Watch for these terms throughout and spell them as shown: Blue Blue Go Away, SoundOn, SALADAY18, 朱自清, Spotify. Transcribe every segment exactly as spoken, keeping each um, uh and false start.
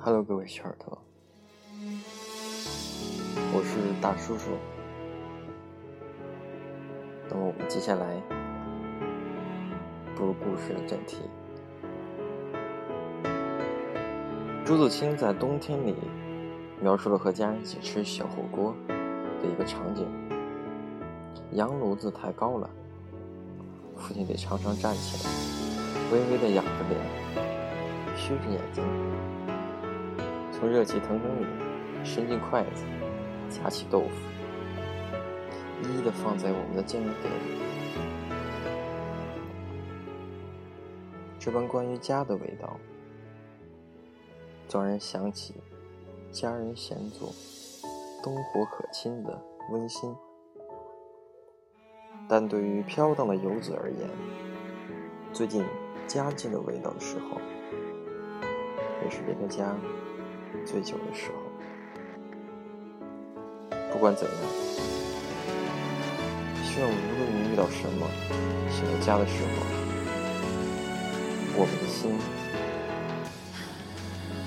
Hello， 各位小耳朵，我是大叔叔。那么我们接下来步入故事的正题。朱自清在《冬天》里描述了和家人一起吃小火锅的一个场景：洋炉子太高了，父亲得常常站起来，微微地仰着脸，虚着眼睛，从热气腾腾里伸进筷子，夹起豆腐，一一地放在我们的煎鱼碟里。这般关于家的味道，总让人想起家人闲坐，灯火可亲的温馨。但对于飘荡的游子而言，最近家近的味道的时候，也是离开家最久的时候。不管怎样，希望无论你遇到什么，想到家的时候，我们的心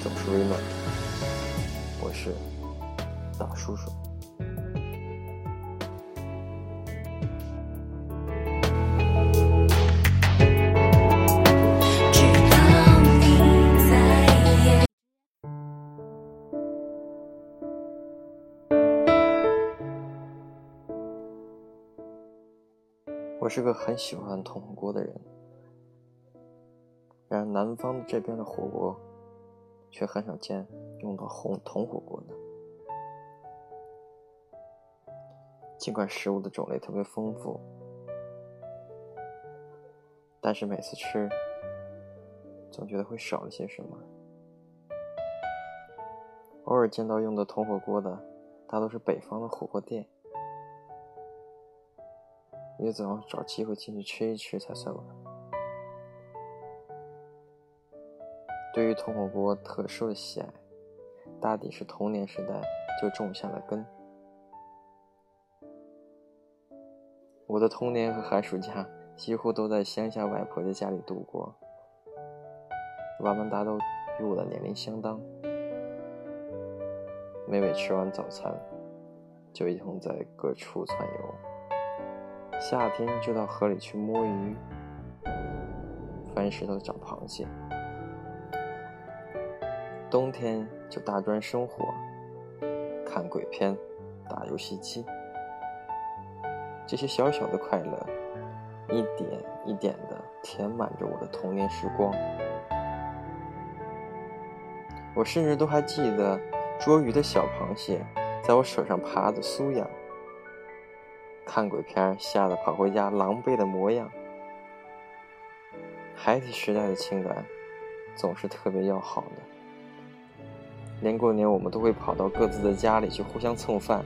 总是温暖。我是大叔叔。我是个很喜欢铜火锅的人，然而南方这边的火锅却很少见用到红铜火锅的。尽管食物的种类特别丰富，但是每次吃总觉得会少了些什么。偶尔见到用的铜火锅的大都是北方的火锅店，也总要找机会进去吃一吃才算完。对于铜火锅特殊的喜爱，大抵是童年时代就种下了根。我的童年和寒暑假几乎都在乡下外婆的家里度过，娃们大都与我的年龄相当，每每吃完早餐就一同在各处窜游。夏天就到河里去摸鱼，翻石头找螃蟹；冬天就大专生活，看鬼片，打游戏机。这些小小的快乐，一点一点地填满着我的童年时光。我甚至都还记得捉鱼的小螃蟹在我手上爬的酥样，看鬼片吓得跑回家狼狈的模样。孩子时代的情感总是特别要好的，连过年我们都会跑到各自的家里去互相蹭饭。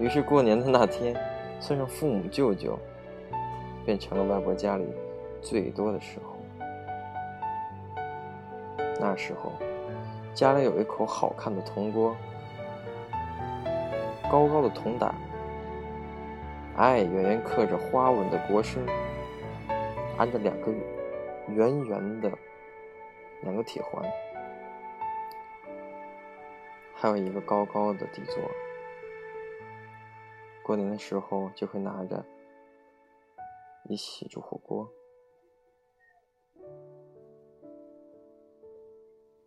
于是过年的那天，算上父母舅舅，便成了外婆家里最多的时候。那时候家里有一口好看的铜锅，高高的铜胆，哎，圆圆刻着花纹的锅身，安着两个圆圆的两个铁环，还有一个高高的底座。过年的时候就会拿着一起煮火锅。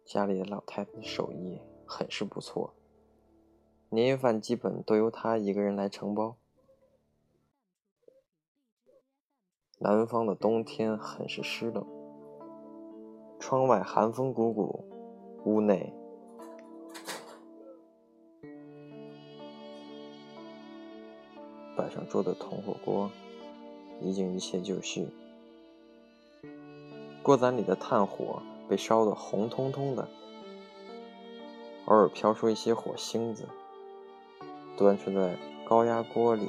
家里的老太太的手艺很是不错，年夜饭基本都由她一个人来承包。南方的冬天很是湿冷，窗外寒风鼓鼓，屋内摆上桌的铜火锅已经一切就绪，锅盏里的炭火被烧得红彤彤的，偶尔飘出一些火星子，端出在高压锅里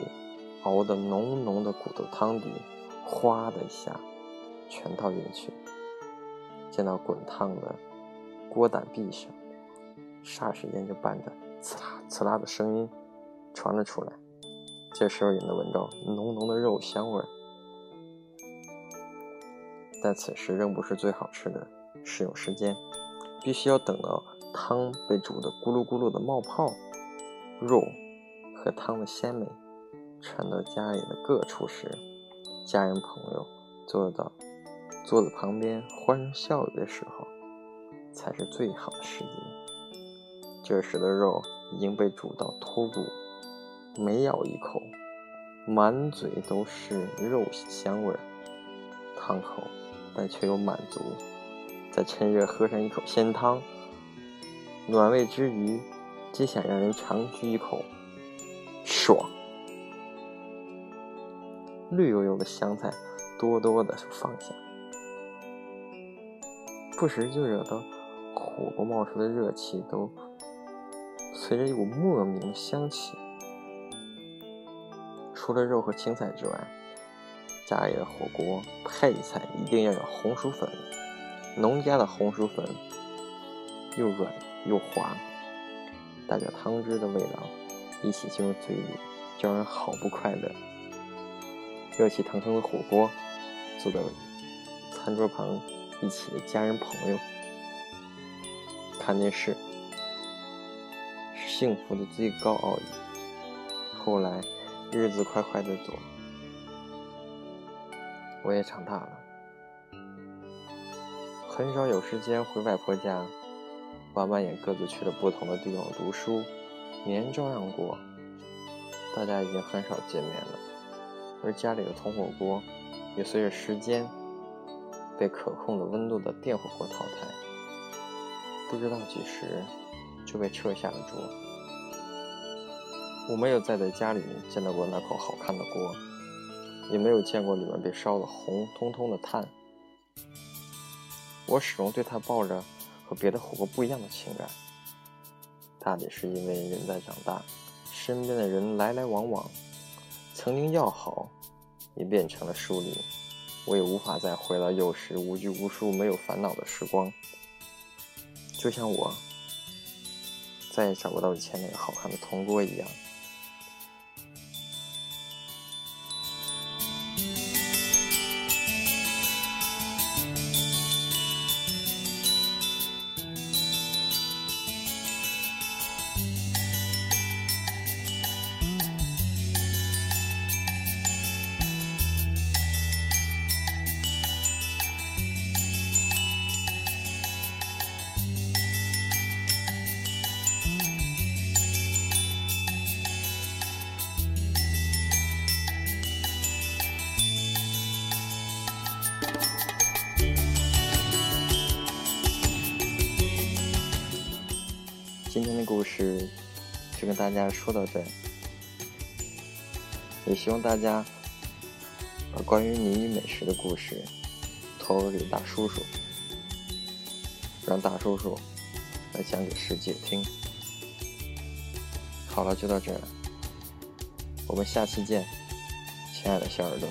熬得浓浓的骨头汤底，哗的一下全倒进去，见到滚烫的锅胆壁上，霎时间就伴着刺啦刺啦的声音传了出来。这时候也能闻到浓浓的肉香味儿，但此时仍不是最好吃的食用时间，必须要等到汤被煮得咕噜咕噜的冒泡，肉和汤的鲜美传到家里的各处时，家人朋友坐到桌子旁边欢声笑语的时候，才是最好的时机。这时的肉已经被煮到脱骨，每咬一口，满嘴都是肉香味儿，烫口但却又满足。再趁热喝上一口鲜汤，暖胃之余，皆想让人长居一口，爽！绿油油的香菜多多的放下，不时就惹到火锅冒出的热气都随着一股莫名的香气。除了肉和青菜之外，家里的火锅配菜一定要有红薯粉。农家的红薯粉又软又滑，带着汤汁的味道一起进入嘴里，叫人好不快乐。热气腾腾的火锅坐在餐桌旁，一起的家人朋友看电视，是幸福的最高奥义。后来日子快快的走，我也长大了，很少有时间回外婆家，爸妈也各自去了不同的地方读书，年照样过，大家已经很少见面了，而家里的铜火锅也随着时间被可控的温度的电火锅淘汰，不知道几时就被撤下了桌。我没有再在家里见到过那口好看的锅，也没有见过里面被烧得红彤彤的炭，我始终对它抱着和别的火锅不一样的情感。大抵是因为人在长大，身边的人来来往往，曾经要好也变成了疏离，我也无法再回到幼时无拘无束没有烦恼的时光。就像我再也找不到以前那个好看的铜锅一样。今天的故事就跟大家说到这，也希望大家把关于你与美食的故事投稿给大叔叔，让大叔叔来讲给世界听。好了，就到这儿，我们下期见，亲爱的小耳朵。